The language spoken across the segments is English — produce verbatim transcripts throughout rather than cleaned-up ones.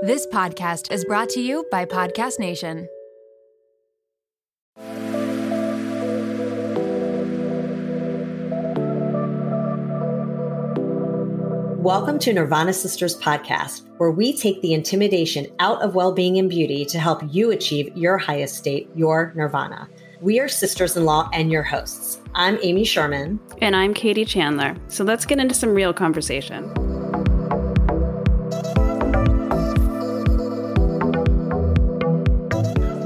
This podcast is brought to you by Podcast Nation. Welcome to Nirvana Sisters Podcast, where we take the intimidation out of well-being and beauty to help you achieve your highest state, your nirvana. We are sisters-in-law and your hosts. I'm Amy Sherman. And I'm Katie Chandler. So let's get into some real conversation.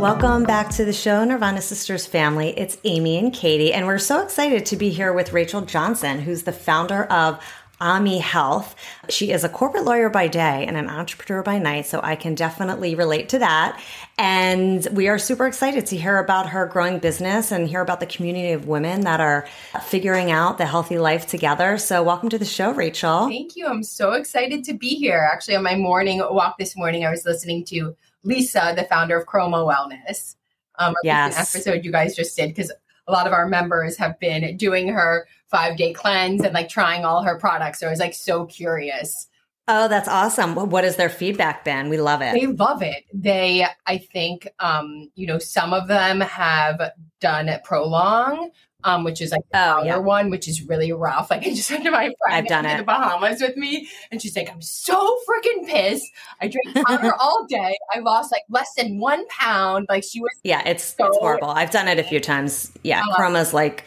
Welcome back to the show, Nirvana Sisters family. It's Amy and Katie, and we're so excited to be here with Rachel Johnson, who's the founder of Ah.mi Health. She is a corporate lawyer by day and an entrepreneur by night, so I can definitely relate to that. And we are super excited to hear about her growing business and hear about the community of women that are figuring out the healthy life together. So welcome to the show, Rachel. Thank you. I'm so excited to be here. Actually, on my morning walk this morning, I was listening to Lisa, the founder of Chroma Wellness. Um, yes. An episode you guys just did, because a lot of our members have been doing her five-day cleanse and like trying all her products. So I was like so curious. Oh, that's awesome. What has their feedback been? We love it. They love it. They, I think, um, you know, some of them have done Prolong, um, which is like the oh, outer yeah. one, which is really rough. Like I just went to my friend to the Bahamas with me, and she's like, I'm so freaking pissed. I drank powder all day. I lost like less than one pound. Like she was. Yeah, it's, so it's horrible. I've done it a few times. Yeah. Um, Chroma's like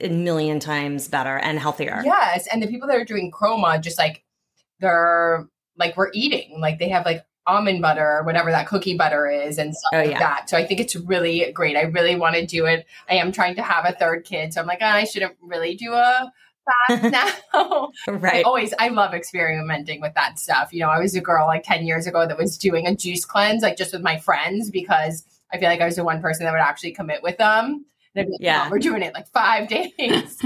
a million times better and healthier. Yes. And the people that are doing Chroma, just like they're like, we're eating, like they have like almond butter or whatever that cookie butter is and stuff oh, yeah. like that. So I think it's really great. I really want to do it. I am trying to have a third kid. So I'm like, oh, I shouldn't really do a fast now. Right. I always, I love experimenting with that stuff. You know, I was a girl like ten years ago that was doing a juice cleanse, like just with my friends, because I feel like I was the one person that would actually commit with them. Like, yeah, oh, we're doing it like five days.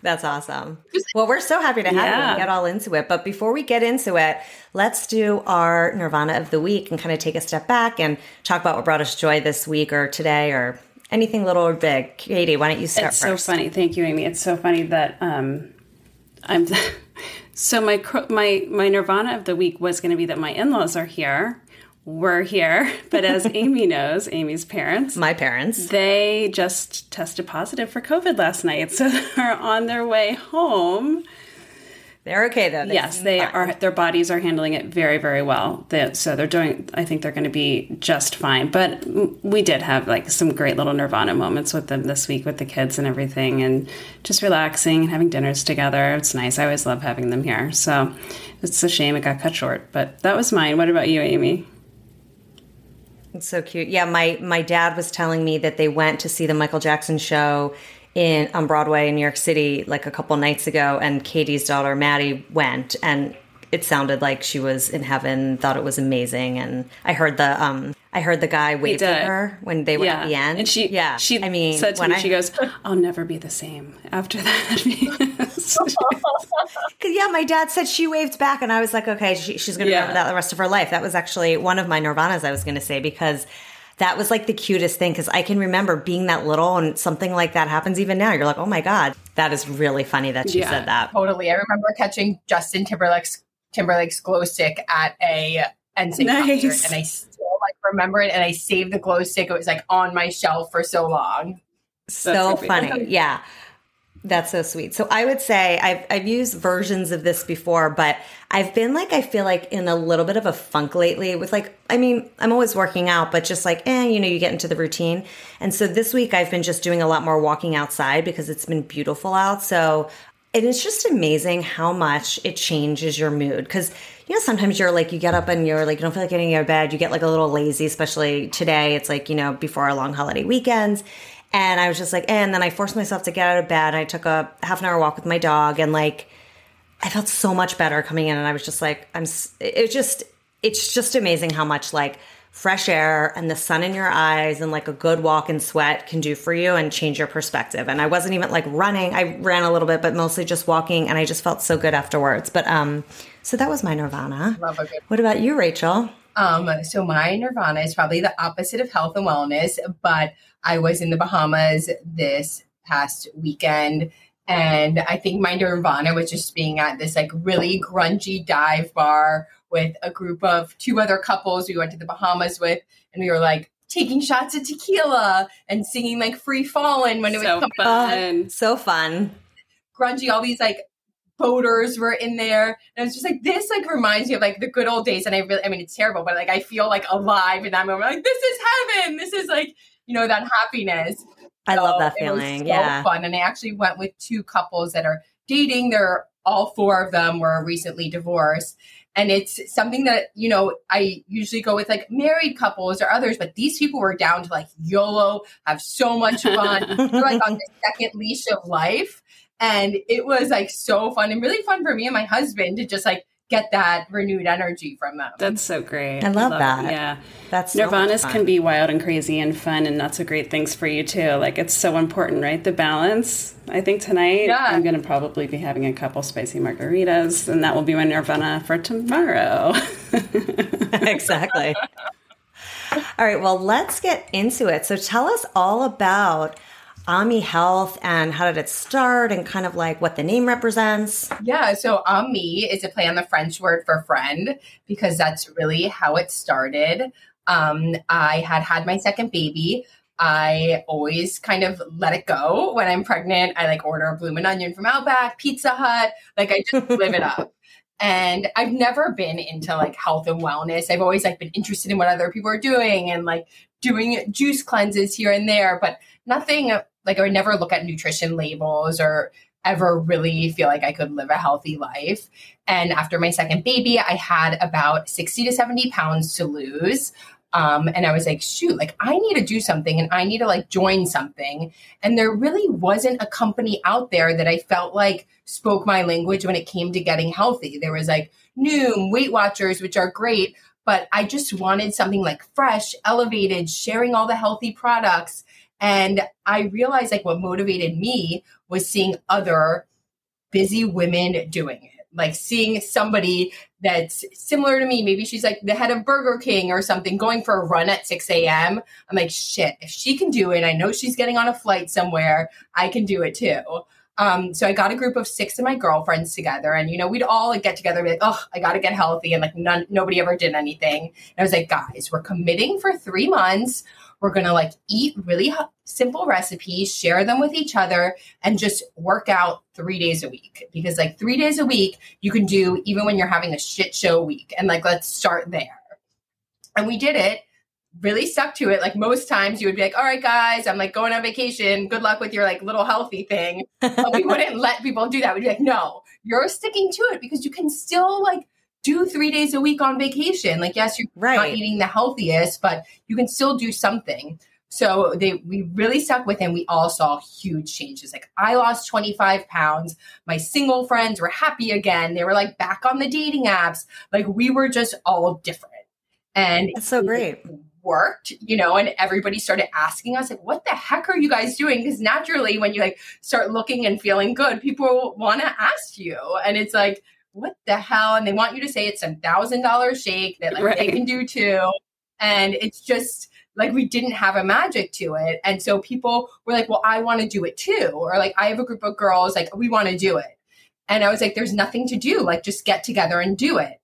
That's awesome. Well, we're so happy to have yeah. you and get all into it. But before we get into it, let's do our Nirvana of the week and kind of take a step back and talk about what brought us joy this week or today or anything little or big. Katie, why don't you start it's first? It's so funny. Thank you, Amy. It's so funny that um, I'm so my my my Nirvana of the week was going to be that my in-laws are here. We're here, but as Amy knows, Amy's parents, my parents, they just tested positive for COVID last night, so they're on their way home. They're okay though. They yes, they fine. are. Their bodies are handling it very, very well. They, so they're doing. I think they're going to be just fine. But we did have like some great little Nirvana moments with them this week with the kids and everything, and just relaxing and having dinners together. It's nice. I always love having them here. So it's a shame it got cut short. But that was mine. What about you, Amy? It's so cute. Yeah, my my dad was telling me that they went to see the Michael Jackson show in on Broadway in New York City like a couple nights ago, and Katie's daughter Maddie went, and it sounded like she was in heaven, thought it was amazing, and I heard the um I heard the guy wait for her when they were yeah. at the end. And she yeah, she I mean, said to when me, I, she goes, I'll never be the same after that. Yeah, my dad said she waved back, and I was like, okay, she, she's going to yeah. remember that the rest of her life. That was actually one of my Nirvanas I was going to say, because that was like the cutest thing, because I can remember being that little and something like that happens even now. You're like, oh my God, that is really funny that she yeah, said that. Totally. I remember catching Justin Timberlake's, Timberlake's glow stick at a N sync nice. concert, and I still like remember it, and I saved the glow stick. It was like on my shelf for so long. So funny. Yeah. That's so sweet. So I would say I've I've used versions of this before, but I've been like, I feel like in a little bit of a funk lately with like, I mean, I'm always working out, but just like, eh, you know, you get into the routine. And so this week I've been just doing a lot more walking outside because it's been beautiful out. So, and it's just amazing how much it changes your mood, because you know, sometimes you're like, you get up and you're like, you don't feel like getting out of bed. You get like a little lazy, especially today. It's like, you know, before our long holiday weekends. And I was just like, and then I forced myself to get out of bed. I took a half an hour walk with my dog, and like, I felt so much better coming in. And I was just like, I'm, it just, it's just amazing how much like fresh air and the sun in your eyes and like a good walk and sweat can do for you and change your perspective. And I wasn't even like running. I ran a little bit, but mostly just walking. And I just felt so good afterwards. But, um, so that was my Nirvana. Love a good- what about you, Rachel? Um, so my Nirvana is probably the opposite of health and wellness, but I was in the Bahamas this past weekend, and I think my Nirvana was just being at this like really grungy dive bar with a group of two other couples we went to the Bahamas with, and we were like taking shots of tequila and singing like Free Fallin' when it so was fun. Up. So fun. Grungy, all these like boaters were in there. And I was just like, this like reminds me of like the good old days. And I really, I mean, it's terrible, but like, I feel like alive in that moment. Like, this is heaven. This is like, you know, that happiness. I so love that feeling. It was so yeah. fun. And I actually went with two couples that are dating. They're all four of them were recently divorced. And it's something that, you know, I usually go with like married couples or others, but these people were down to like YOLO, have so much fun. They're like on the second leash of life. And it was like so fun and really fun for me and my husband to just like get that renewed energy from them. That's so great. I love, I love that. It. Yeah. That's so Nirvanas can be wild and crazy and fun and lots of great things for you too. Like it's so important, right? The balance. I think tonight yeah. I'm going to probably be having a couple spicy margaritas and that will be my Nirvana for tomorrow. Exactly. All right. Well, let's get into it. So tell us all about Ah.mi Health and how did it start and kind of like what the name represents? Yeah, so Ah.mi is a play on the French word for friend because that's really how it started. Um, I had had my second baby. I always kind of let it go when I'm pregnant. I like order a bloomin' onion from Outback, Pizza Hut. Like I just live it up. And I've never been into like health and wellness. I've always like been interested in what other people are doing and like doing juice cleanses here and there, but nothing like I would never look at nutrition labels or ever really feel like I could live a healthy life. And after my second baby, I had about sixty to seventy pounds to lose. Um, and I was like, shoot, like I need to do something and I need to like join something. And there really wasn't a company out there that I felt like spoke my language when it came to getting healthy. There was like Noom, Weight Watchers, which are great, but I just wanted something like fresh, elevated, sharing all the healthy products. And I realized like what motivated me was seeing other busy women doing it. Like seeing somebody that's similar to me. Maybe she's like the head of Burger King or something, going for a run at six a.m. I'm like, shit, if she can do it, I know she's getting on a flight somewhere. I can do it too. Um, so I got a group of six of my girlfriends together and, you know, we'd all like, get together and be like, oh, I got to get healthy. And like none, nobody ever did anything. And I was like, guys, we're committing for three months. We're going to like eat really h- simple recipes, share them with each other, and just work out three days a week. Because like three days a week, you can do even when you're having a shit show week. And like, let's start there. And we did it, really stuck to it. Like most times you would be like, all right, guys, I'm like going on vacation. Good luck with your like little healthy thing. But we wouldn't let people do that. We'd be like, no, you're sticking to it because you can still like do three days a week on vacation. Like, yes, you're right. not eating the healthiest, but you can still do something. So they, we really stuck with him. We all saw huge changes. Like I lost twenty-five pounds. My single friends were happy again. They were like back on the dating apps. Like we were just all different. And that's so great. Worked, you know, and everybody started asking us like, what the heck are you guys doing? Because naturally when you like start looking and feeling good, people want to ask you. And it's like, what the hell? And they want you to say it's a thousand dollar shake that like right. they can do too. And it's just like, we didn't have a magic to it. And so people were like, well, I want to do it too. Or like, I have a group of girls, like we want to do it. And I was like, there's nothing to do. Like just get together and do it.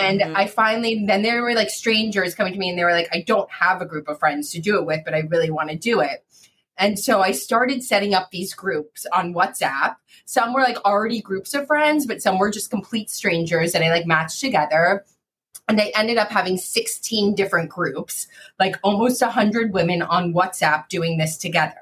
And mm-hmm. I finally, then there were like strangers coming to me and they were like, I don't have a group of friends to do it with, but I really want to do it. And so I started setting up these groups on WhatsApp. Some were like already groups of friends, but some were just complete strangers that I like matched together. And I ended up having sixteen different groups, like almost one hundred women on WhatsApp doing this together.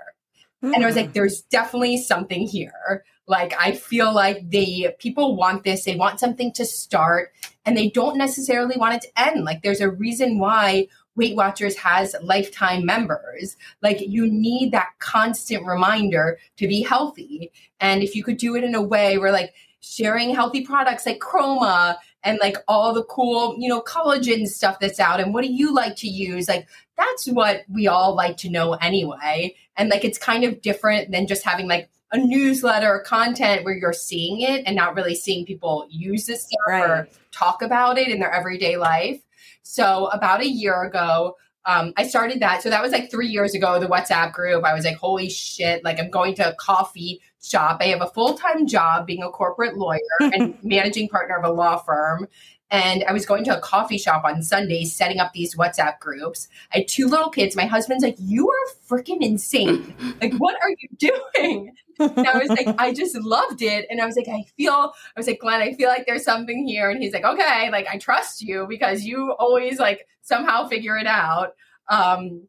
Mm. And I was like, there's definitely something here. Like, I feel like the people want this, they want something to start, and they don't necessarily want it to end. Like, there's a reason why Weight Watchers has lifetime members. Like you need that constant reminder to be healthy. And if you could do it in a way where like sharing healthy products like Chroma and like all the cool, you know, collagen stuff that's out and what do you like to use? Like that's what we all like to know anyway. And like, it's kind of different than just having like a newsletter or content where you're seeing it and not really seeing people use this stuff right. or talk about it in their everyday life. So about a year ago, um, I started that. So that was like three years ago, the WhatsApp group. I was like, holy shit, like I'm going to a coffee shop. I have a full-time job being a corporate lawyer and managing partner of a law firm. And I was going to a coffee shop on Sundays, setting up these WhatsApp groups. I had two little kids. My husband's like, you are freaking insane. Like, what are you doing? And I was like, I just loved it. And I was like, I feel, I was like, Glenn, I feel like there's something here. And he's like, okay, like, I trust you because you always like somehow figure it out. Um,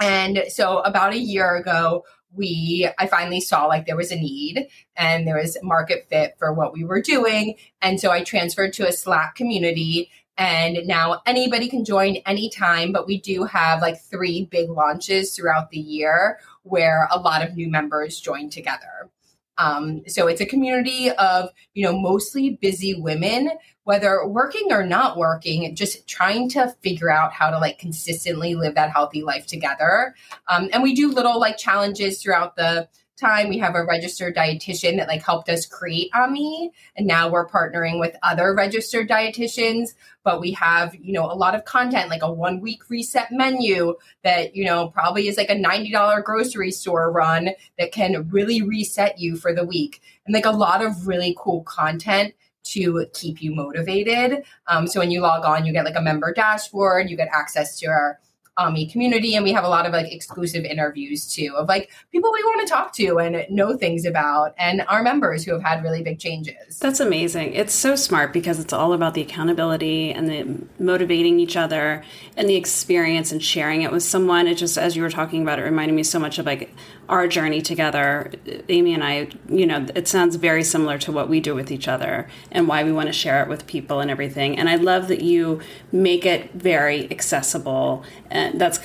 and so about a year ago, we, I finally saw like there was a need and there was market fit for what we were doing. And so I transferred to a Slack community and now anybody can join anytime, but we do have like three big launches throughout the year where a lot of new members join together. Um, so it's a community of, you know, mostly busy women, whether working or not working, just trying to figure out how to like consistently live that healthy life together. Um, and we do little like challenges throughout the time. We have a registered dietitian that like helped us create Ah.mi. And now we're partnering with other registered dietitians, but we have, you know, a lot of content, like a one week reset menu that, you know, probably is like a ninety dollars grocery store run that can really reset you for the week. And like a lot of really cool content to keep you motivated. Um, so when you log on, you get like a member dashboard, you get access to our Ah.mi community. And we have a lot of like exclusive interviews too of like people we want to talk to and know things about and our members who have had really big changes. That's amazing. It's so smart because it's all about the accountability and the motivating each other and the experience and sharing it with someone. It just, as you were talking about, it reminded me so much of like our journey together. Amy and I, you know, it sounds very similar to what we do with each other and why we want to share it with people and everything. And I love that you make it very accessible and that's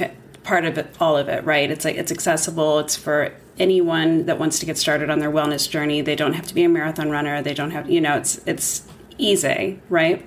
part of it, all of it, right? It's like it's accessible. It's for anyone that wants to get started on their wellness journey. They don't have to be a marathon runner. They don't have, you know, it's it's easy, right?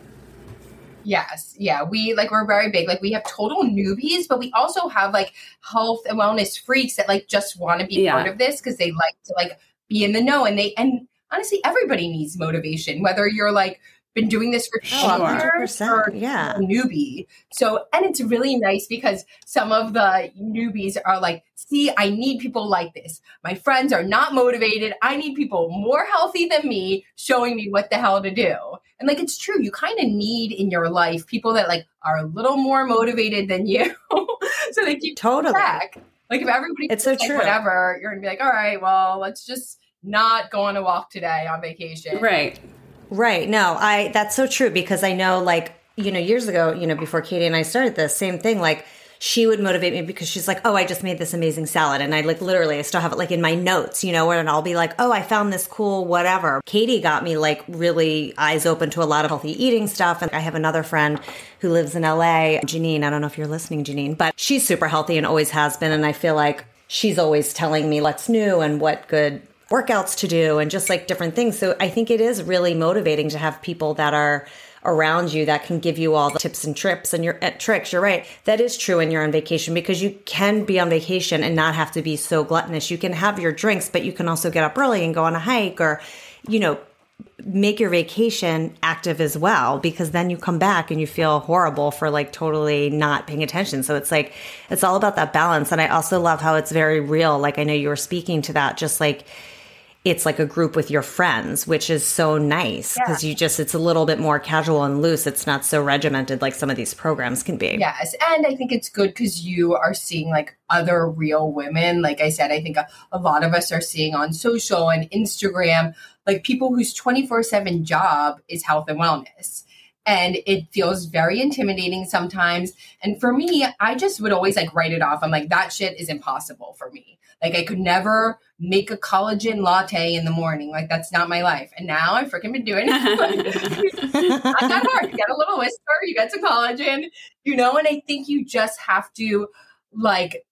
Yes. Yeah. We like, we're very big. Like we have total newbies, but we also have like health and wellness freaks that like just want to be yeah. part of this because they like to like be in the know. And they, and honestly, everybody needs motivation, whether you're like, been doing this for two years or yeah. newbie. So, and it's really nice because some of the newbies are like, see, I need people like this. My friends are not motivated. I need people more healthy than me showing me what the hell to do. And like, it's true. You kind of need in your life people that like are a little more motivated than you. So they keep totally track. Like if everybody it's so like true. Whatever, you're going to be like, all right, well, let's just not go on a walk today on vacation. Right. Right. No, I, that's so true because I know like, you know, years ago, you know, before Katie and I started this, same thing, like she would motivate me because she's like, oh, I just made this amazing salad. And I like, literally, I still have it like in my notes, you know, and I'll be like, oh, I found this cool, whatever. Katie got me like really eyes open to a lot of healthy eating stuff. And I have another friend who lives in L A, Janine. I don't know if you're listening, Janine, but she's super healthy and always has been. And I feel like she's always telling me what's new and what good workouts to do and just like different things. So I think it is really motivating to have people that are around you that can give you all the tips and trips and your uh, tricks. You're right. That is true when you're on vacation because you can be on vacation and not have to be so gluttonous. You can have your drinks, but you can also get up early and go on a hike or, you know, make your vacation active as well, because then you come back and you feel horrible for like totally not paying attention. So it's like, it's all about that balance. And I also love how it's very real. Like I know you were speaking to that, just like, it's like a group with your friends, which is so nice because yeah. you just, it's a little bit more casual and loose. It's not so regimented like some of these programs can be. Yes. And I think it's good because you are seeing like other real women. Like I said, I think a, a lot of us are seeing on social and Instagram, like people whose twenty-four seven job is health and wellness. And it feels very intimidating sometimes. And for me, I just would always like write it off. I'm like, that shit is impossible for me. Like I could never make a collagen latte in the morning. Like that's not my life. And now I've freaking been doing it. Not that hard. You get a little whisper, you get some collagen, you know, and I think you just have to like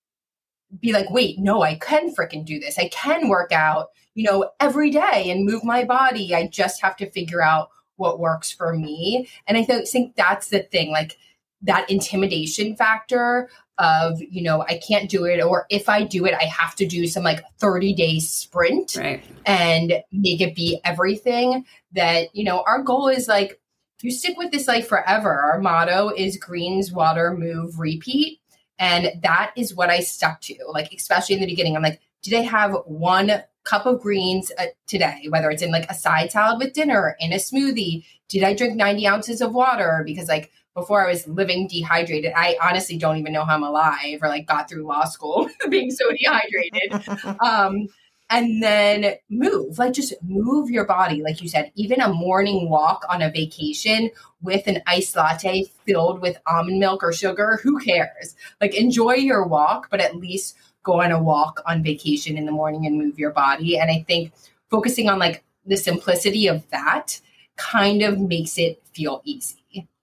be like, wait, no, I can freaking do this. I can work out, you know, every day and move my body. I just have to figure out what works for me. And I th- think that's the thing, like that intimidation factor of, you know, I can't do it. Or if I do it, I have to do some like thirty day sprint right. and make it be everything that, you know, our goal is like, you stick with this like forever. Our motto is greens, water, move, repeat. And that is what I stuck to. Like, especially in the beginning, I'm like, did I have one cup of greens uh, today, whether it's in like a side salad with dinner, in a smoothie. Did I drink ninety ounces of water? Because like before I was living dehydrated, I honestly don't even know how I'm alive or like got through law school being so dehydrated. Um, and then move, like just move your body. Like you said, even a morning walk on a vacation with an iced latte filled with almond milk or sugar, who cares? Like enjoy your walk, but at least go on a walk on vacation in the morning and move your body. And I think focusing on like the simplicity of that kind of makes it feel easy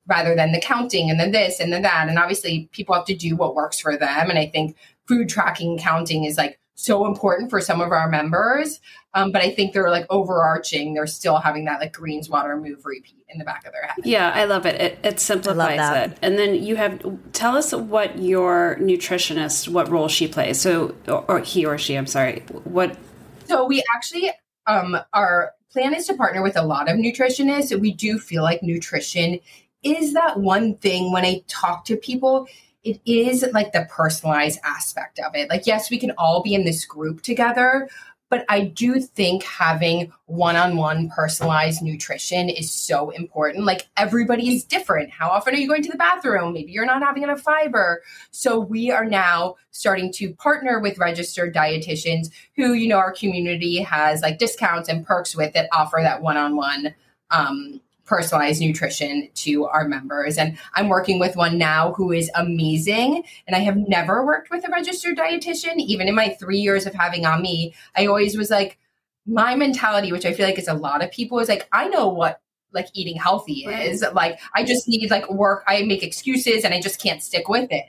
rather than the counting and then this and then that. And obviously people have to do what works for them. And I think food tracking, counting is like so important for some of our members. Um, but I think they're like overarching. They're still having that like greens, water, move, repeat in the back of their head. Yeah, I love it. It, it simplifies it. And then you have, tell us what your nutritionist, what role she plays. So, or, or he or she, I'm sorry. What? So we actually, um, our plan is to partner with a lot of nutritionists. We do feel like nutrition is that one thing when I talk to people, it is like the personalized aspect of it. Like, yes, we can all be in this group together, but I do think having one-on-one personalized nutrition is so important. Like everybody is different. How often are you going to the bathroom? Maybe you're not having enough fiber. So we are now starting to partner with registered dietitians who, you know, our community has like discounts and perks with that offer that one-on-one um personalized nutrition to our members. And I'm working with one now who is amazing. And I have never worked with a registered dietitian. Even in my three years of having Ah.mi, I always was like, my mentality, which I feel like is a lot of people, is like, I know what like eating healthy is. Right. Like, I just need like work. I make excuses and I just can't stick with it.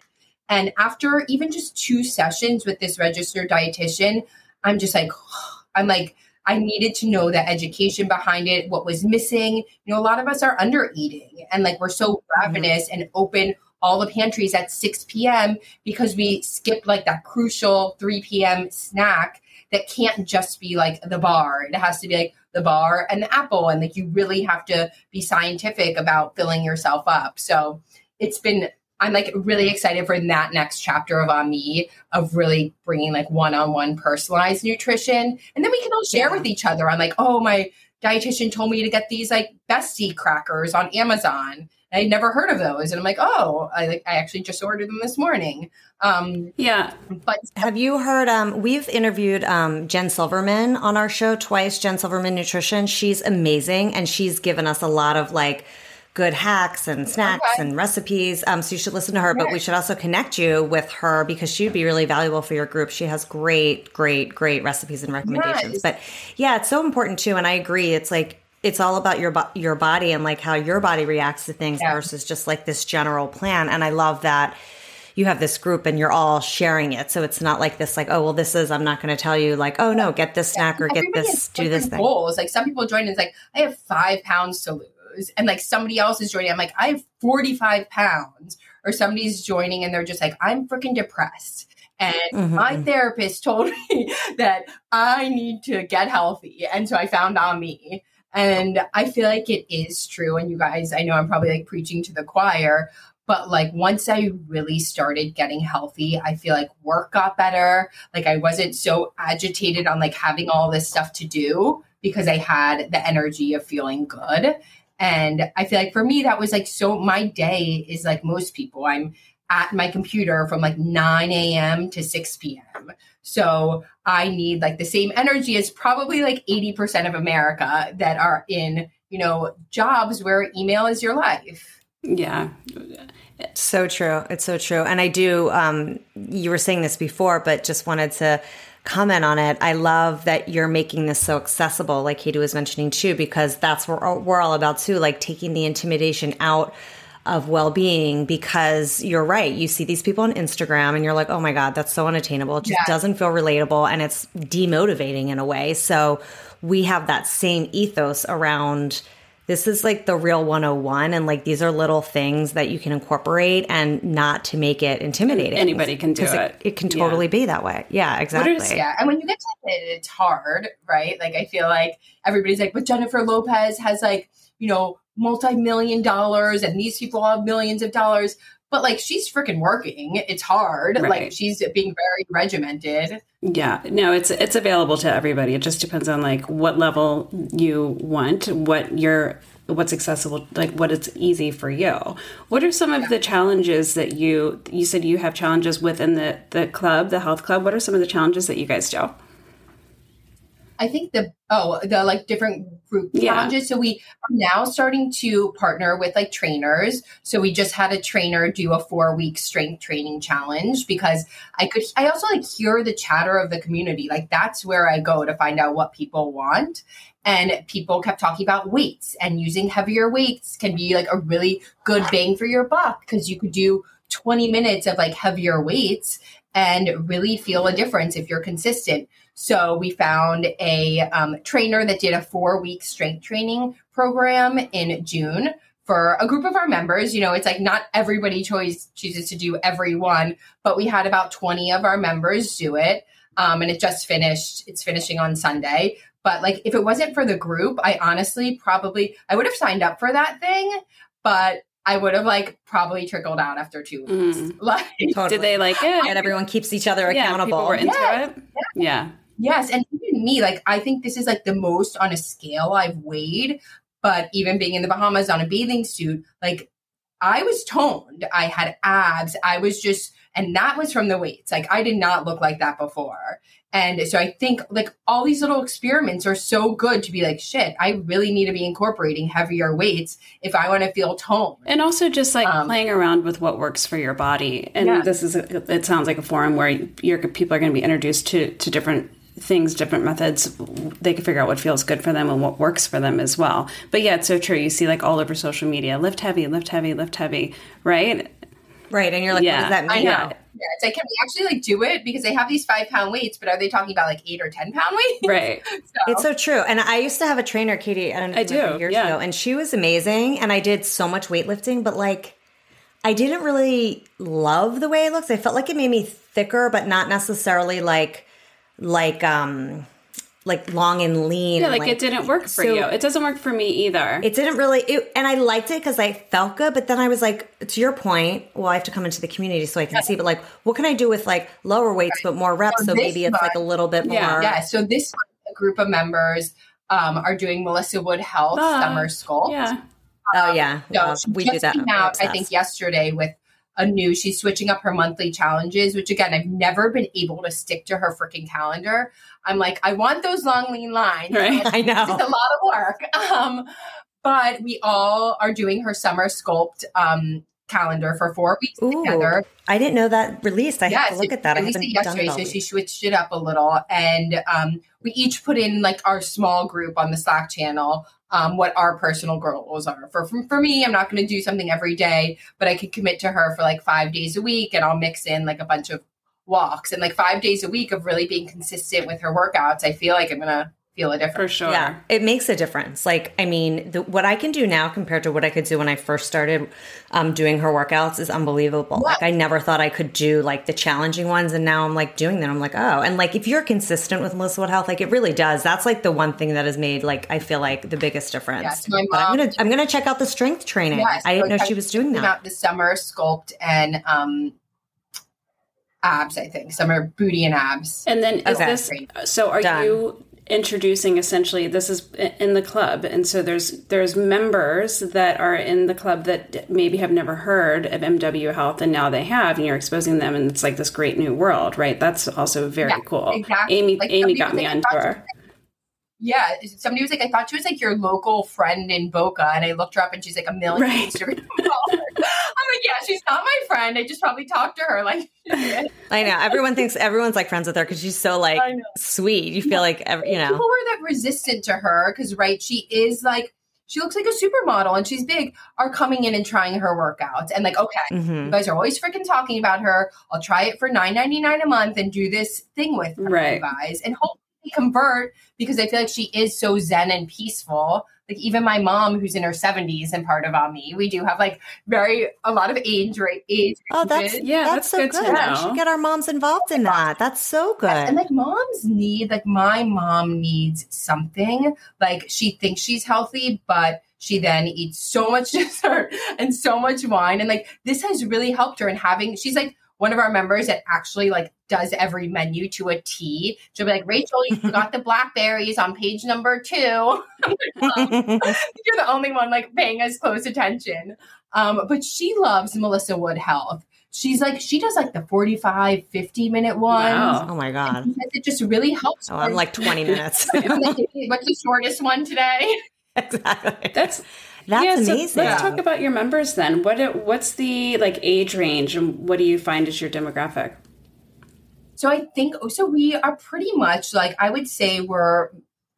And after even just two sessions with this registered dietitian, I'm just like, I'm like, I needed to know the education behind it, what was missing. You know, a lot of us are under eating and like we're so ravenous mm-hmm. and open all the pantries at six p.m. because we skipped like that crucial three p.m. snack that can't just be like the bar. It has to be like the bar and the apple. And like you really have to be scientific about filling yourself up. So it's been, I'm like really excited for that next chapter of Ah.mi of really bringing like one-on-one personalized nutrition. And then we can all share yeah. with each other. I'm like, oh, my dietitian told me to get these like Bestie crackers on Amazon. I'd never heard of those. And I'm like, oh, I like, I actually just ordered them this morning. Um, yeah. But have you heard, um, we've interviewed um, Jen Silverman on our show twice, Jen Silverman Nutrition. She's amazing. And she's given us a lot of like, good hacks and snacks okay. and recipes. Um, so you should listen to her, but we should also connect you with her because she would be really valuable for your group. She has great, great, great recipes and recommendations. Yes. But yeah, it's so important too. And I agree. It's like, it's all about your, bo- your body and like how your body reacts to things yeah. versus just like this general plan. And I love that you have this group and you're all sharing it. So it's not like this, like, oh, well, this is, I'm not going to tell you like, oh no, get this snack yeah. or Everybody get this, do this thing. Goals. Like some people join and it's like, I have five pounds to lose. And like somebody else is joining. I'm like, I have forty-five pounds or somebody's joining and they're just like, I'm freaking depressed. And mm-hmm. my therapist told me that I need to get healthy. And so I found Ah.mi. And I feel like it is true. And you guys, I know I'm probably like preaching to the choir, but like once I really started getting healthy, I feel like work got better. Like I wasn't so agitated on like having all this stuff to do because I had the energy of feeling good. And I feel like for me, that was like, so my day is like most people, I'm at my computer from like nine a.m. to six p.m. So I need like the same energy as probably like eighty percent of America that are in, you know, jobs where email is your life. Yeah. It's so true. It's so true. And I do, um, you were saying this before, but just wanted to comment on it. I love that you're making this so accessible, like Katie was mentioning too, because that's what we're all about too, like taking the intimidation out of well-being, because you're right. You see these people on Instagram and you're like, oh my God, that's so unattainable. It just yeah. doesn't feel relatable and it's demotivating in a way. So we have that same ethos around this is like the real one oh one. And like, these are little things that you can incorporate and not to make it intimidating. Anybody can do it. it. It can totally yeah. be that way. Yeah, exactly. Is, yeah. And when you get to it, it's hard, right? Like, I feel like everybody's like, but Jennifer Lopez has like, you know, multi-million dollars and these people all have millions of dollars. But like, she's freaking working. It's hard. Right. Like, she's being very regimented. Yeah, no, it's, it's available to everybody. It just depends on like what level you want, what you're, what's accessible, like what it's easy for you. What are some of the challenges that you, you said you have challenges within the, the club, the health club. What are some of the challenges that you guys do? I think the, oh, the like different group challenges. Yeah. So we are now starting to partner with like trainers. So we just had a trainer do a four week strength training challenge because I could, I also like hear the chatter of the community. Like that's where I go to find out what people want. And people kept talking about weights, and using heavier weights can be like a really good bang for your buck because you could do twenty minutes of like heavier weights and really feel a difference if you're consistent. So we found a um, trainer that did a four-week strength training program in June for a group of our members. You know, it's like not everybody choice, chooses to do every one, but we had about twenty of our members do it. Um, and it just finished. It's finishing on Sunday. But like, if it wasn't for the group, I honestly probably, I would have signed up for that thing, but I would have like probably trickled out after two weeks. Mm. Like, totally. Did they like it? And everyone keeps each other accountable. Yeah, people were into yes, it. Yes. Yeah. Yes. And even me, like, I think this is like the most on a scale I've weighed, but even being in the Bahamas on a bathing suit, like I was toned. I had abs. I was just, and that was from the weights. Like I did not look like that before. And so I think like all these little experiments are so good to be like, shit, I really need to be incorporating heavier weights if I want to feel toned. And also just like um, playing around with what works for your body. And yeah. this is, a, it sounds like a forum where your people are going to be introduced to, to different things, different methods. They can figure out what feels good for them and what works for them as well. But yeah, it's so true. You see like all over social media, lift heavy, lift heavy, lift heavy, right? Right. And you're like, yeah. What does that mean? I know. Yeah, it's like, can we actually like do it? Because they have these five pound weights, but are they talking about like eight or ten pound weights? Right. So. It's so true. And I used to have a trainer, Katie, I don't know, I do. years yeah. ago, and she was amazing. And I did so much weightlifting, but like, I didn't really love the way it looks. I felt like it made me thicker, but not necessarily like, like, um, like long and lean. Yeah, like, like it didn't work for so you. It doesn't work for me either. It didn't really, it, and I liked it because I felt good, but then I was like, to your point, well, I have to come into the community so I can yeah. see, but like, what can I do with like lower weights, right. but more reps? So, so maybe month, it's like a little bit yeah, more. Yeah. So this group of members um, are doing Melissa Wood Health uh, Summer Sculpt. Yeah. Um, oh yeah. So well, we do that. Out, I think yesterday with a new, she's switching up her monthly challenges, which again, I've never been able to stick to her freaking calendar. I'm like, I want those long, lean lines. Right. I know. It's a lot of work. Um, but we all are doing her summer sculpt um, calendar for four weeks Ooh, together. I didn't know that released. I yes, have to look at that. I haven't yesterday, done it so she switched it up a little. And um, we each put in like our small group on the Slack channel um, what our personal goals are. For, for, for me, I'm not going to do something every day, but I could commit to her for like five days a week and I'll mix in like a bunch of walks and like five days a week of really being consistent with her workouts. I feel like I'm going to feel a difference. For sure. Yeah. It makes a difference. Like, I mean, the, what I can do now compared to what I could do when I first started um, doing her workouts is unbelievable. Yeah. Like I never thought I could do like the challenging ones. And now I'm like doing them. I'm like, oh, and like, if you're consistent with Melissa Wood Health, like it really does. That's like the one thing that has made, like, I feel like the biggest difference. Yes, my mom, but I'm going to, I'm going to check out the strength training. Yeah, so I didn't know I she was doing that. Out the summer sculpt and, um, abs, I think. Some are booty and abs. And then is okay. this, so are Done. you introducing essentially, this is in the club. And so there's, there's members that are in the club that maybe have never heard of M W Health and now they have, and you're exposing them and it's like this great new world, right? That's also very yeah, cool. Exactly. Amy, like Amy got me on tour. Yeah. Somebody was like, I thought she was like your local friend in Boca. And I looked her up and she's like a million right. Instagram followers. I'm like, yeah, she's not my friend. I just probably talked to her. Like, I know everyone thinks everyone's like friends with her. Cause she's so like sweet. You feel yeah. like, every, you know, people were that resistant to her. Cause right. She is like, she looks like a supermodel and she's big, are coming in and trying her workouts and like, okay, mm-hmm. you guys are always freaking talking about her. I'll try it for nine ninety-nine a month and do this thing with her right. guys. And hopefully, convert because I feel like she is so zen and peaceful. Like even my mom, who's in her seventies and part of Ah.mi, we do have like very a lot of age right age. Oh, that's yeah, that's, that's so good. good. We should get our moms involved in that. That's so good. And like moms need, like my mom needs something. Like she thinks she's healthy, but She then eats so much dessert and so much wine. And like, this has really helped her in having, she's like one of our members that actually like does every menu to a T. She'll be like, Rachel, you forgot the blackberries on page number two. You're the only one like paying us close attention. Um, but she loves Melissa Wood Health. She's like, she does like the forty-five, fifty minute ones. Wow. Oh my God. It just really helps. Oh, her. I'm like twenty minutes. What's the shortest one today? Exactly. That's, that's yeah, amazing. So let's talk about your members then. What, what's the like age range and what do you find is your demographic? So I think also we are pretty much like, I would say we're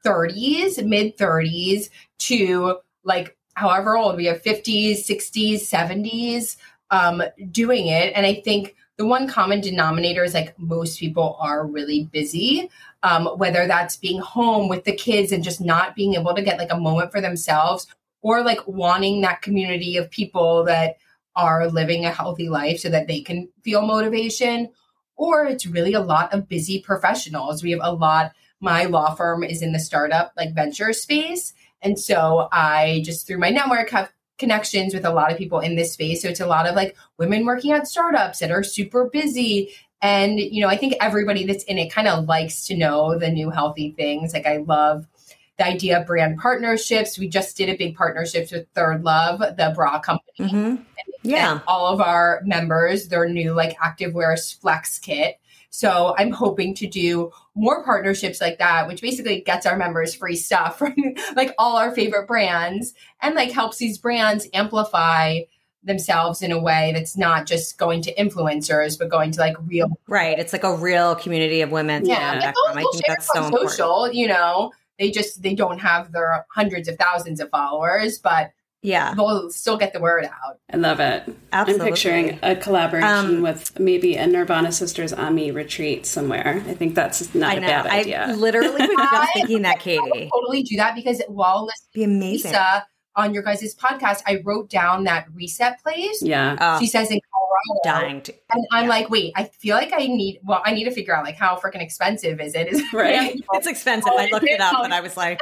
thirties, mid thirties to like however old we have, fifties, sixties, seventies. Um, doing it. And I think the one common denominator is like most people are really busy, um, whether that's being home with the kids and just not being able to get like a moment for themselves or like wanting that community of people that are living a healthy life so that they can feel motivation. Or it's really a lot of busy professionals. We have a lot. My law firm is in the startup like venture space. And so I just through my network have connections with a lot of people in this space. So it's a lot of like women working at startups that are super busy. And, you know, I think everybody that's in it kind of likes to know the new healthy things. Like I love the idea of brand partnerships. We just did a big partnership with Third Love, the bra company. Mm-hmm. And yeah. And all of our members, their new like activewear flex kit. So I'm hoping to do more partnerships like that, which basically gets our members free stuff from like all our favorite brands and like helps these brands amplify themselves in a way that's not just going to influencers, but going to like real. Right. It's like a real community of women. Yeah. yeah. I think that's so important. Social, you know, they just, they don't have their hundreds of thousands of followers, but yeah, they'll still get the word out. I love it. Absolutely. I'm picturing a collaboration um, with maybe a Nirvana Sisters Ah.mi retreat somewhere. I think that's not I a know. bad idea. I literally was just thinking that, Katie. I would totally do that because while listening to Lisa on your guys' podcast, I wrote down that reset place. Yeah. Uh, she says in Colorado. Dying to, and I'm yeah. like, wait, I feel like I need, well, I need to figure out like how freaking expensive is it? Is it right? It's expensive. I looked it up and I was like...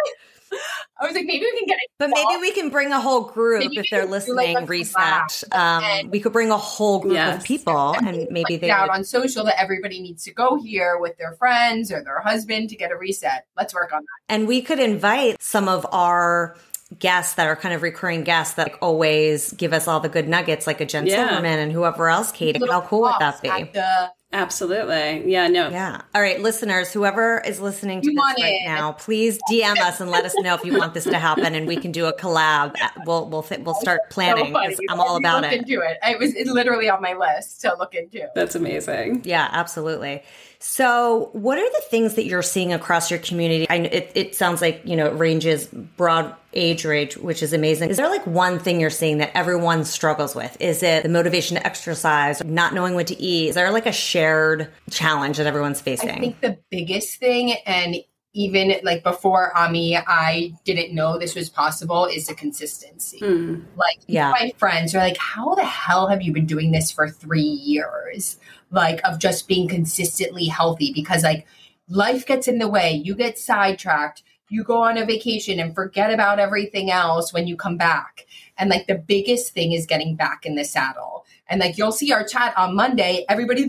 I was like, maybe we can get it. But maybe we can bring a whole group if they're listening, like reset. Um, we could bring a whole group yes. of people and, and maybe they out would... on social that everybody needs to go here with their friends or their husband to get a reset. Let's work on that. And we could invite some of our guests that are kind of recurring guests that like always give us all the good nuggets, like a Jen yeah. Silverman and whoever else, Katie. How cool would that be? The... Absolutely. Yeah, no. Yeah. All right, listeners, whoever is listening to you this right it. now, please D M us and let us know if you want this to happen and we can do a collab. We'll we'll we'll start planning. So I'm all about it. Into it. It was literally on my list to look into. That's amazing. Yeah, absolutely. So what are the things that you're seeing across your community? I know it, it sounds like, you know, it ranges broad age range, which is amazing. Is there like one thing you're seeing that everyone struggles with? Is it the motivation to exercise, not knowing what to eat? Is there like a shared challenge that everyone's facing? I think the biggest thing, and even like before Ah.mi, I didn't know this was possible, is the consistency. Mm. Like yeah. my friends are like, how the hell have you been doing this for three years? Like of just being consistently healthy, because like life gets in the way, you get sidetracked, you go on a vacation and forget about everything else when you come back. And like the biggest thing is getting back in the saddle. And like, you'll see our chat on Monday, everybody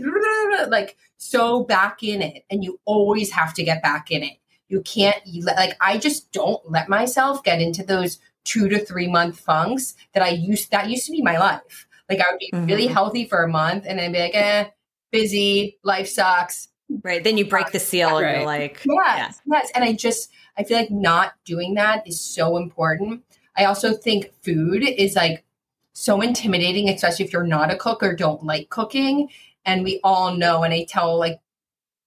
like so back in it, and you always have to get back in it. You can't like, I just don't let myself get into those two to three month funks that I used, that used to be my life. Like I would be mm-hmm. really healthy for a month and then be like, eh, busy, life sucks. Right. Then you break the seal right. and you're like, yes, yeah. yes. And I just, I feel like not doing that is so important. I also think food is like so intimidating, especially if you're not a cook or don't like cooking. And we all know, and I tell like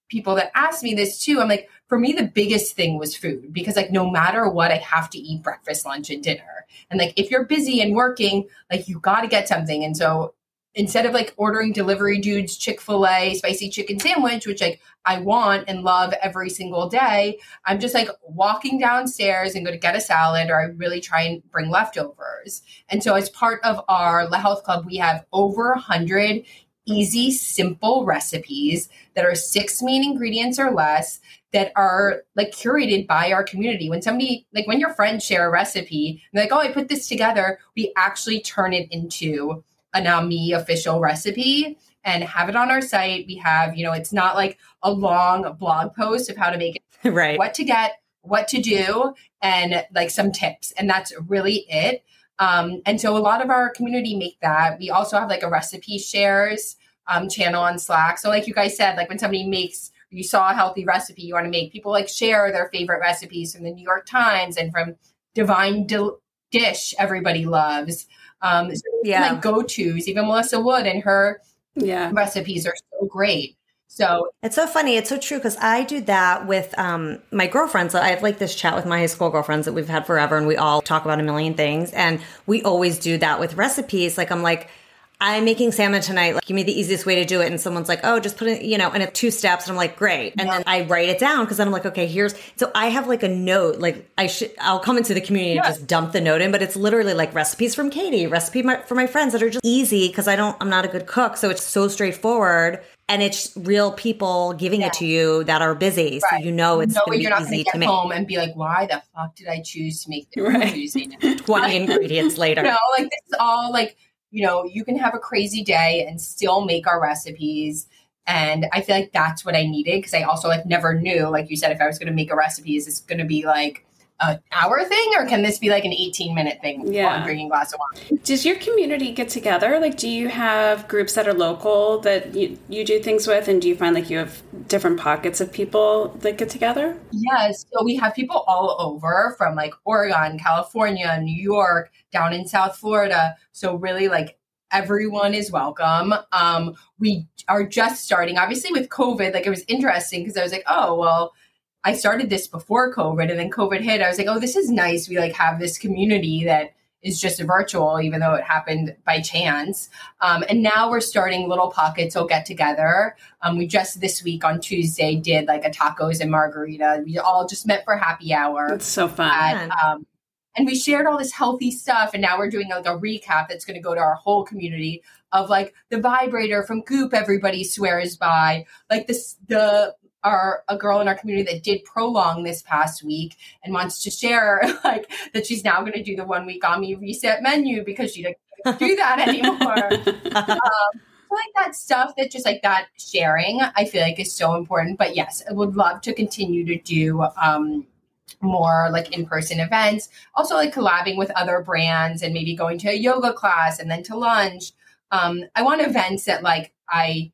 people that ask me this too, I'm like, for me, the biggest thing was food, because like, no matter what, I have to eat breakfast, lunch, and dinner. And like, if you're busy and working, like you got to get something. And so instead of like ordering delivery dudes, Chick-fil-A, spicy chicken sandwich, which like I want and love every single day, I'm just like walking downstairs and go to get a salad, or I really try and bring leftovers. And so as part of our Le Health Club, we have over a hundred easy, simple recipes that are six main ingredients or less that are like curated by our community. When somebody, like when your friends share a recipe and they're like, oh, I put this together, we actually turn it into an Ah.mi official recipe and have it on our site. We have, you know, it's not like a long blog post of how to make it, right? What to get, what to do, and like some tips. And that's really it. Um, and so a lot of our community make that. We also have like a recipe shares um, channel on Slack. So like you guys said, like when somebody makes, you saw a healthy recipe you want to make, people like share their favorite recipes from the New York Times and from Divine Del- Dish everybody loves. Um, so yeah. Like go-tos, even Melissa Wood and her yeah. recipes are so great. So it's so funny. It's so true. Cause I do that with, um, my girlfriends. I have like this chat with my high school girlfriends that we've had forever. And we all talk about a million things. And we always do that with recipes. Like, I'm like, I'm making salmon tonight. Like, give me the easiest way to do it. And someone's like, oh, just put it, you know, and it's two steps. And I'm like, great. And yeah. then I write it down. Cause I'm like, okay, here's, so I have like a note, like I should, I'll come into the community yeah. and just dump the note in, but it's literally like recipes from Katie, recipe my, for my friends that are just easy. Cause I don't, I'm not a good cook. So it's so straightforward. And it's real people giving yeah. it to you that are busy. Right. So you know it's no, going to be you're not easy get to make. Home and be like, why the fuck did I choose to make this right. Tuesday night? twenty ingredients later. No, like this is all like, you know, you can have a crazy day and still make our recipes. And I feel like that's what I needed because I also like never knew, like you said, if I was going to make a recipe, is this going to be like an hour thing or can this be like an eighteen minute thing yeah. while I'm drinking a glass of wine? Does your community get together? Like, do you have groups that are local that you, you do things with? And do you find like you have different pockets of people that get together? Yes. So we have people all over from like Oregon, California, New York, down in South Florida. So really like everyone is welcome. Um, we are just starting, obviously with COVID, like it was interesting because I was like, oh, well, I started this before COVID and then COVID hit. I was like, oh, this is nice. We like have this community that is just virtual, even though it happened by chance. Um, and now we're starting little pockets. We'll get together. Um, we just this week on Tuesday did like a tacos and margarita. We all just met for happy hour. It's so fun. At, um, and we shared all this healthy stuff. And now we're doing like a recap that's going to go to our whole community of like the vibrator from Goop everybody swears by. Like this, the, Our, a girl in our community that did Prolong this past week and wants to share like that she's now going to do the one week Ah.mi reset menu because she doesn't do that anymore. um, like that stuff that just like that sharing, I feel like is so important. But yes, I would love to continue to do um, more like in-person events. Also like collabing with other brands and maybe going to a yoga class and then to lunch. Um, I want events that like I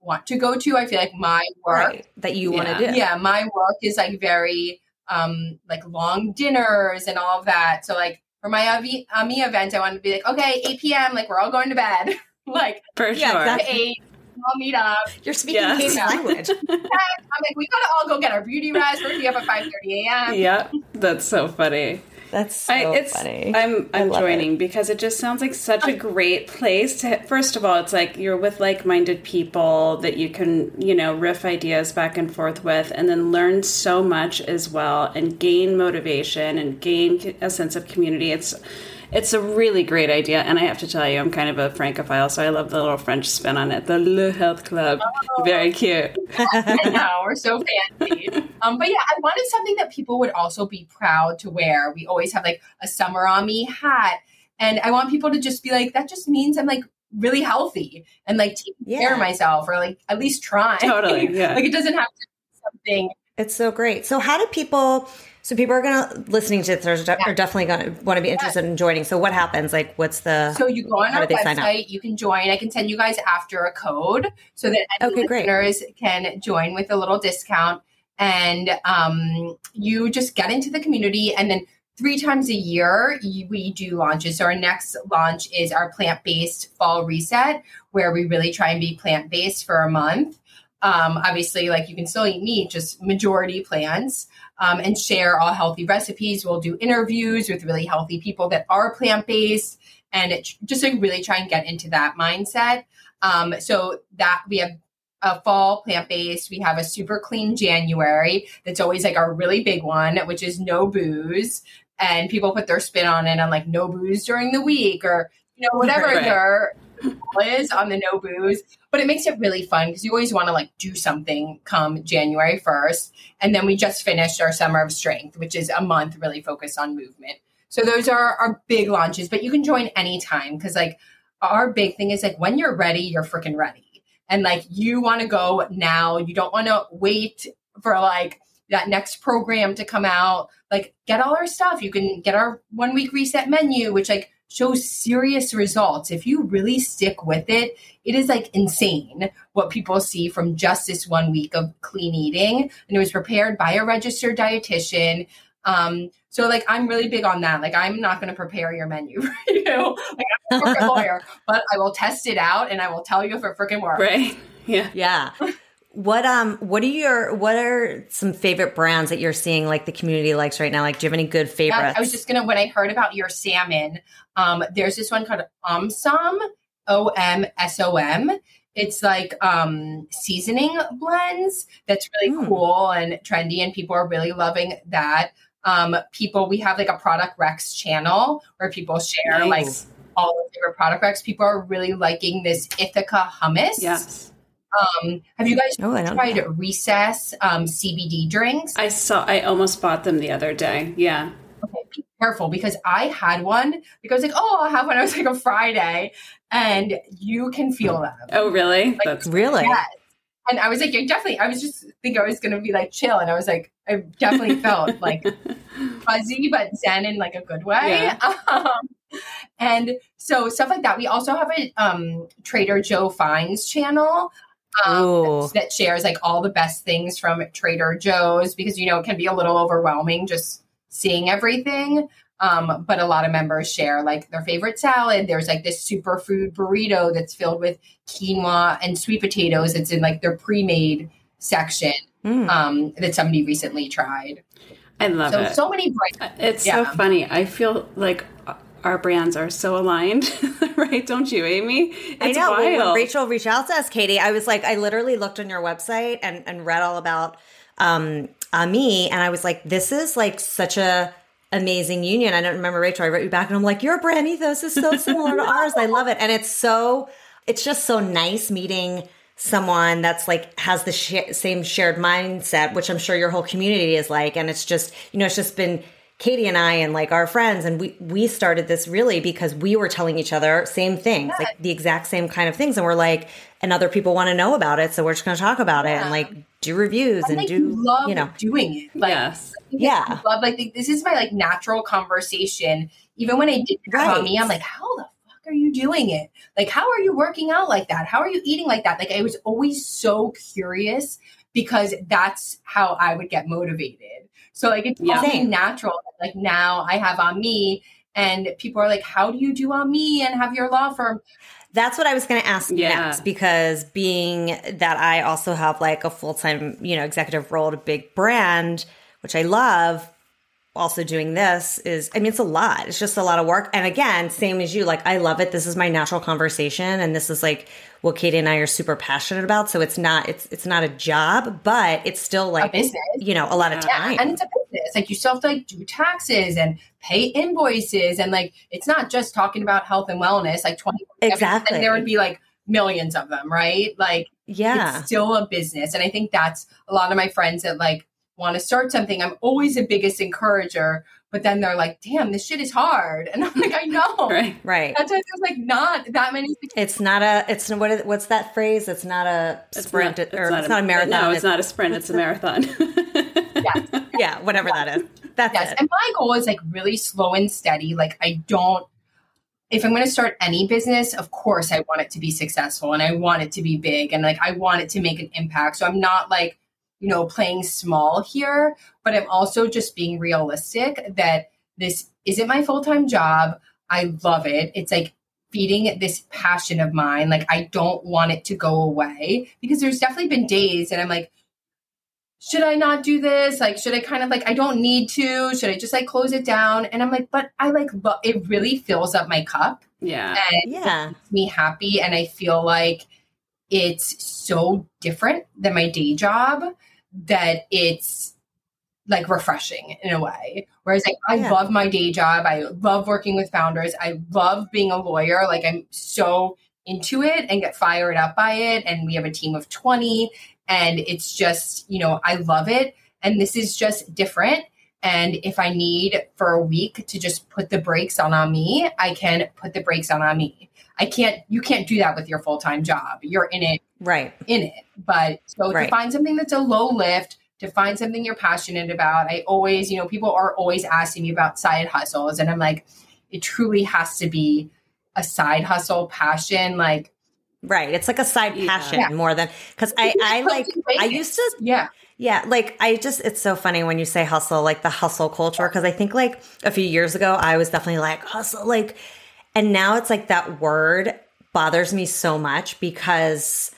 want to go to. I feel like my work right, that you want to yeah, do. Yeah. My work is like very, um, like long dinners and all of that. So like for my Ah.mi event, I want to be like, okay, eight p.m. like we're all going to bed. like for yeah, sure. Exactly. eight, we'll meet up. You're speaking yeah. Kate's language. I'm like, we got to all go get our beauty rest. We're going to be up at five thirty a.m. Yeah. That's so funny. That's so I, it's, funny. I'm I'm joining it. Because it just sounds like such a great place to, first of all, it's like you're with like-minded people that you can, you know, riff ideas back and forth with and then learn so much as well and gain motivation and gain a sense of community. It's it's a really great idea. And I have to tell you, I'm kind of a Francophile, so I love the little French spin on it. The Le Health Club. Oh. Very cute. I know. We're so fancy. Um, but yeah, I wanted something that people would also be proud to wear. We always have like a summer Ah.mi hat. And I want people to just be like, that just means I'm like really healthy and like taking yeah. care of myself or like at least trying. Totally. Yeah. Like it doesn't have to be something. It's so great. So how do people... So people are going to, listening to this are yeah. definitely going to want to be interested yeah. in joining. So what happens? Like, what's the, so you go on our website, you can join. I can send you guys after a code so that any okay, listeners great. Can join with a little discount and um, you just get into the community. And then three times a year, you, we do launches. So our next launch is our plant-based fall reset where we really try and be plant-based for a month. Um, obviously, like you can still eat meat, just majority plants, um, and share all healthy recipes. We'll do interviews with really healthy people that are plant-based and it, just like really try and get into that mindset. Um, so that we have a fall plant-based, we have a super clean January. That's always like our really big one, which is no booze. And people put their spin on it on like no booze during the week or, you know, whatever right. their was on the no booze, but it makes it really fun because you always want to like do something come January first. And then we just finished our Summer of Strength, which is a month really focused on movement. So those are our big launches, but you can join anytime because like our big thing is like when you're ready, you're freaking ready. And like you want to go now. You don't want to wait for like that next program to come out. Like get all our stuff. You can get our one week reset menu, which like shows serious results. If you really stick with it, it is like insane what people see from just this one week of clean eating. And it was prepared by a registered dietitian. Um, so like, I'm really big on that. Like, I'm not going to prepare your menu for you. Like, I'm a freaking lawyer, but I will test it out and I will tell you if it freaking works. Right. Yeah. Yeah. What, um, what are your, what are some favorite brands that you're seeing like the community likes right now? Like, do you have any good favorites? Yeah, I was just going to, when I heard about your salmon, um, there's this one called Omsom, O M S O M. It's like, um, seasoning blends. That's really mm. cool and trendy and people are really loving that. Um, people, we have like a product recs channel where people share nice. like all of their product recs. People are really liking this Ithaca hummus. Yes. Um, have you guys oh, tried know. Recess um, C B D drinks? I saw, I almost bought them the other day. Yeah. Okay, be careful because I had one because I was like, oh, I'll have one. I was like a Friday and you can feel them. Oh, really? Like, That's really? Yes. And I was like, yeah, definitely, I was just think I was going to be like chill. And I was like, I definitely felt like fuzzy, but zen in like a good way. Yeah. Um, and so stuff like that. We also have a um, Trader Joe Finds channel. Um, that shares like all the best things from Trader Joe's because, you know, it can be a little overwhelming just seeing everything. Um, but a lot of members share like their favorite salad. There's like this superfood burrito that's filled with quinoa and sweet potatoes. It's in like their pre-made section mm. um, that somebody recently tried. I love so, it. So many brands. It's yeah. so funny. I feel like our brands are so aligned, right? Don't you, Amy? It's I know. Wild. When Rachel reached out to us, Katie, I was like, I literally looked on your website and, and read all about um, Ah.mi. And I was like, this is like such a amazing union. I don't remember, Rachel, I wrote you back and I'm like, your brand ethos is so similar to ours. I love it. And it's so, it's just so nice meeting someone that's like has the sh- same shared mindset, which I'm sure your whole community is like. And it's just, you know, it's just been Katie and I and like our friends, and we we started this really because we were telling each other same things, yeah. like the exact same kind of things. And we're like, and other people want to know about it. So we're just going to talk about yeah. it and like do reviews and, and like, do, you, love you know, doing it. Like, yes. Yeah. I love, like, this is my like natural conversation. Even when I did right. Ah.mi, I'm like, how the fuck are you doing it? Like, how are you working out like that? How are you eating like that? Like, I was always so curious because that's how I would get motivated. So like it's yeah. totally natural. Like now I have Ah.mi and people are like, how do you do Ah.mi and have your law firm? That's what I was going to ask yeah. next, because being that I also have like a full-time, you know, executive role at a big brand, which I love, also doing this is, I mean, it's a lot. It's just a lot of work. And again, same as you, like, I love it. This is my natural conversation. And this is like what Katie and I are super passionate about. So it's not, it's, it's not a job, but it's still like, you know, a lot yeah. of time. Yeah. And it's a business. Like you still have to like do taxes and pay invoices. And like, it's not just talking about health and wellness, like twenty. Exactly. And there would be like millions of them, right? Like, yeah, it's still a business. And I think that's a lot of my friends that like, want to start something. I'm always the biggest encourager, but then they're like, damn, this shit is hard. And I'm like, I know. Right. Right. That's why there's like not that many. It's not a, it's what is, what's that phrase? It's not a sprint it's not, or it's, it's not a, a marathon. No, it's, it's not a sprint. It's a marathon. yes. Yeah. Whatever yes. that is. That's yes. it. And my goal is like really slow and steady. Like I don't, if I'm going to start any business, of course I want it to be successful and I want it to be big. And like, I want it to make an impact. So I'm not like, you know, playing small here, but I'm also just being realistic that this isn't my full-time job. I love it. It's like feeding this passion of mine. Like I don't want it to go away because there's definitely been days and I'm like, should I not do this? Like, should I kind of like, I don't need to, should I just like close it down? And I'm like, but I like, lo- it really fills up my cup. Yeah. And yeah. it makes me happy. And I feel like it's so different than my day job that it's like refreshing in a way. Whereas like, I yeah. love my day job. I love working with founders. I love being a lawyer. Like I'm so into it and get fired up by it. And we have a team of twenty, and it's just, you know, I love it. And this is just different. And if I need for a week to just put the brakes on on me, I can put the brakes on on me. I can't, you can't do that with your full-time job. You're in it, right? In it. But so right. to find something that's a low lift, to find something you're passionate about. I always, you know, people are always asking me about side hustles, and I'm like, it truly has to be a side hustle passion. Like, right. It's like a side passion yeah. more than, cause I, I like, I used to, yeah. Yeah. Like I just, it's so funny when you say hustle, like the hustle culture. Cause I think like a few years ago, I was definitely like hustle, like, and now it's like that word bothers me so much because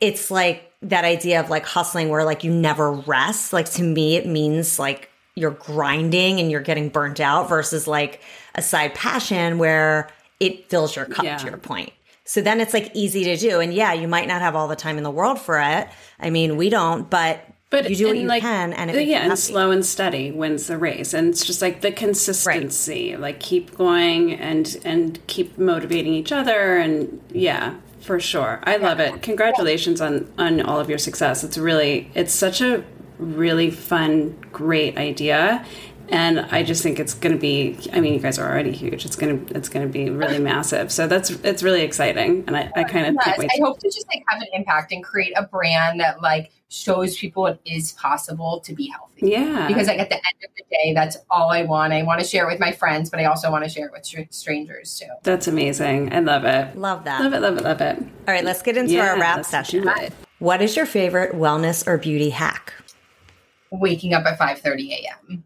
it's like that idea of like hustling where like you never rest. Like to me, it means like you're grinding and you're getting burnt out versus like a side passion where it fills your cup yeah. to your point. So then it's like easy to do. And yeah, you might not have all the time in the world for it. I mean, we don't, but, but you do what you like, can. And it yeah, and slow and steady wins the race. And it's just like the consistency, right. like keep going and, and keep motivating each other. And yeah, for sure. I love it. Congratulations on, on all of your success. It's really, it's such a really fun, great idea. And I just think it's going to be, I mean, you guys are already huge. It's going to, it's going to be really massive. So that's, it's really exciting. And I, I kind of, yes, can't wait. I hope to just like have an impact and create a brand that like shows people it is possible to be healthy. Yeah. Because like at the end of the day, that's all I want. I want to share it with my friends, but I also want to share it with strangers too. That's amazing. I love it. Love that. Love it. Love it. Love it. All right. Let's get into yeah, our wrap session. What is your favorite wellness or beauty hack? Waking up at five thirty a.m.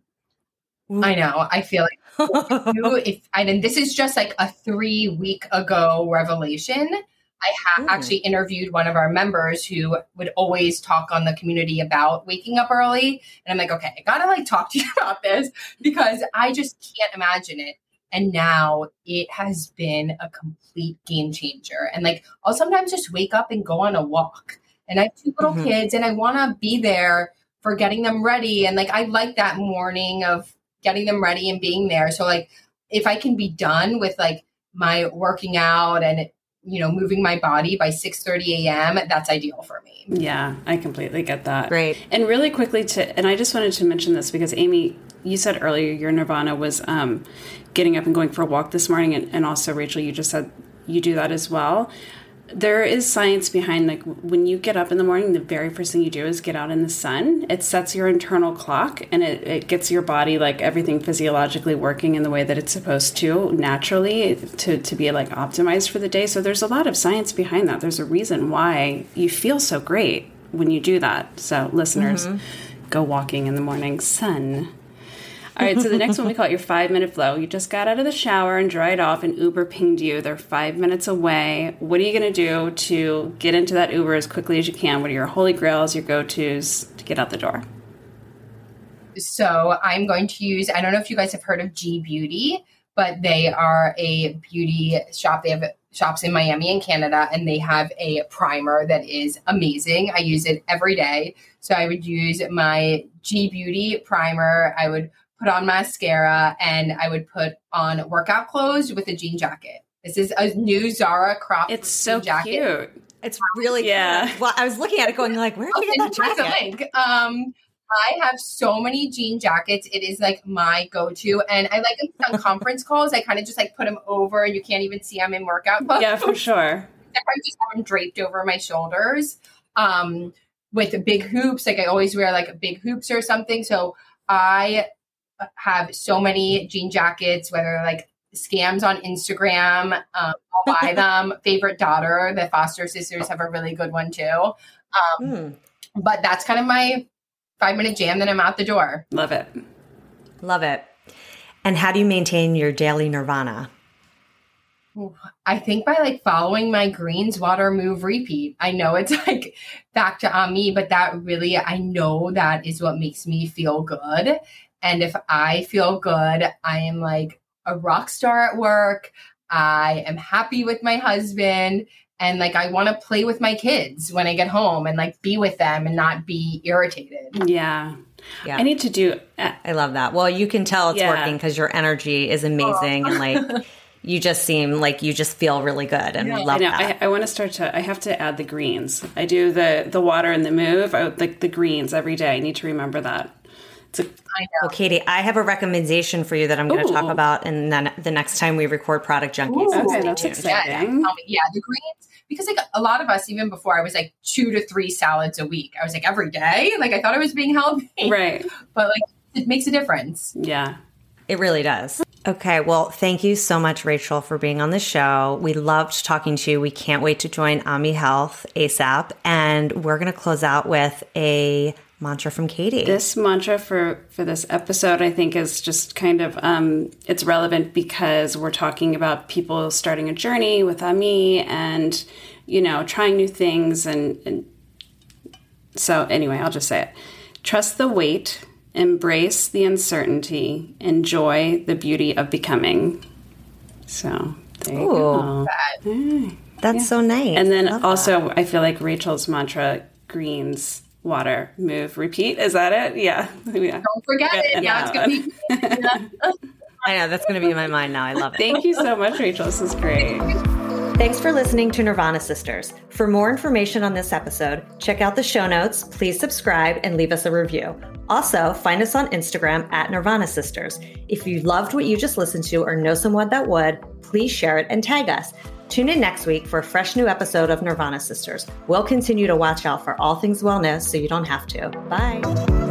I know. I feel like if you, if, and this is just like a three week ago revelation. I ha- actually interviewed one of our members who would always talk on the community about waking up early. And I'm like, okay, I gotta like talk to you about this because I just can't imagine it. And now it has been a complete game changer. And like, I'll sometimes just wake up and go on a walk, and I have two little mm-hmm. kids and I want to be there for getting them ready. And like, I like that morning of getting them ready and being there. So like, if I can be done with like my working out and, you know, moving my body by six thirty a.m., that's ideal for me. Yeah, I completely get that. Great. And really quickly to, and I just wanted to mention this because Amy, you said earlier your Nirvana was um, getting up and going for a walk this morning. And, and also Rachel, you just said you do that as well. There is science behind like when you get up in the morning, the very first thing you do is get out in the sun. It sets your internal clock and it, it gets your body like everything physiologically working in the way that it's supposed to naturally to, to be like optimized for the day. So there's a lot of science behind that. There's a reason why you feel so great when you do that. So listeners, mm-hmm. go walking in the morning sun. All right, so the next one we call it your five-minute flow. You just got out of the shower and dried off and Uber pinged you. They're five minutes away. What are you going to do to get into that Uber as quickly as you can? What are your holy grails, your go-tos to get out the door? So I'm going to use, I don't know if you guys have heard of G Beauty, but they are a beauty shop. They have shops in Miami and Canada, and they have a primer that is amazing. I use it every day. So I would use my G Beauty primer. I would put on mascara, and I would put on workout clothes with a jean jacket. This is a new Zara crop. It's so jacket. Cute. It's really yeah. cute. Well, I was looking at it going like, where did you get that jacket? A link. Um, I have so many jean jackets. It is like my go-to. And I like them on conference calls. I kind of just like put them over and you can't even see I'm in workout clothes. Yeah, for sure. I just have them draped over my shoulders um, with big hoops. Like I always wear like big hoops or something. So I have so many jean jackets, whether like scams on Instagram, um, I'll buy them. Favorite Daughter, the Foster sisters have a really good one too. Um, mm. But that's kind of my five minute jam. Then I'm out the door. Love it. Love it. And how do you maintain your daily Nirvana? I think by like following my greens, water, move, repeat. I know it's like back to Ah.mi, but that really, I know that is what makes me feel good. And if I feel good, I am like a rock star at work. I am happy with my husband. And like, I want to play with my kids when I get home and like be with them and not be irritated. Yeah. Yeah. I need to do. Uh, I love that. Well, you can tell it's yeah. working because your energy is amazing. Oh. And like, you just seem like you just feel really good and yeah, love I know. that. I, I want to start to, I have to add the greens. I do the, the water and the move, I, like the greens every day. I need to remember that. It's a, I know. Well, Katie, I have a recommendation for you that I'm going Ooh. to talk about. And then the next time we record Product Junkies. Ooh, okay, that's exciting. Yeah, yeah, the greens, because like a lot of us, even before I was like two to three salads a week, I was like every day, like I thought I was being healthy. Right. But like, it makes a difference. Yeah, it really does. Okay. Well, thank you so much, Rachel, for being on the show. We loved talking to you. We can't wait to join Ah.mi Health ASAP. And we're going to close out with a mantra from Katie. This mantra for, for this episode, I think, is just kind of, um, it's relevant because we're talking about people starting a journey with Ah.mi and, you know, trying new things. And, and so anyway, I'll just say it. Trust the weight. Embrace the uncertainty. Enjoy the beauty of becoming. So there Ooh, you go. That. Mm, that's yeah. so nice. And then Love also, that. I feel like Rachel's mantra, greens, water, move, repeat. Is that it? Yeah. yeah. Don't forget Good. it. Yeah, it's going to be. I know. That's going to be in my mind now. I love it. Thank you so much, Rachel. This is great. Thanks for listening to Nirvana Sisters. For more information on this episode, check out the show notes. Please subscribe and leave us a review. Also, find us on Instagram at Nirvana Sisters. If you loved what you just listened to or know someone that would, please share it and tag us. Tune in next week for a fresh new episode of Nirvana Sisters. We'll continue to watch out for all things wellness so you don't have to. Bye.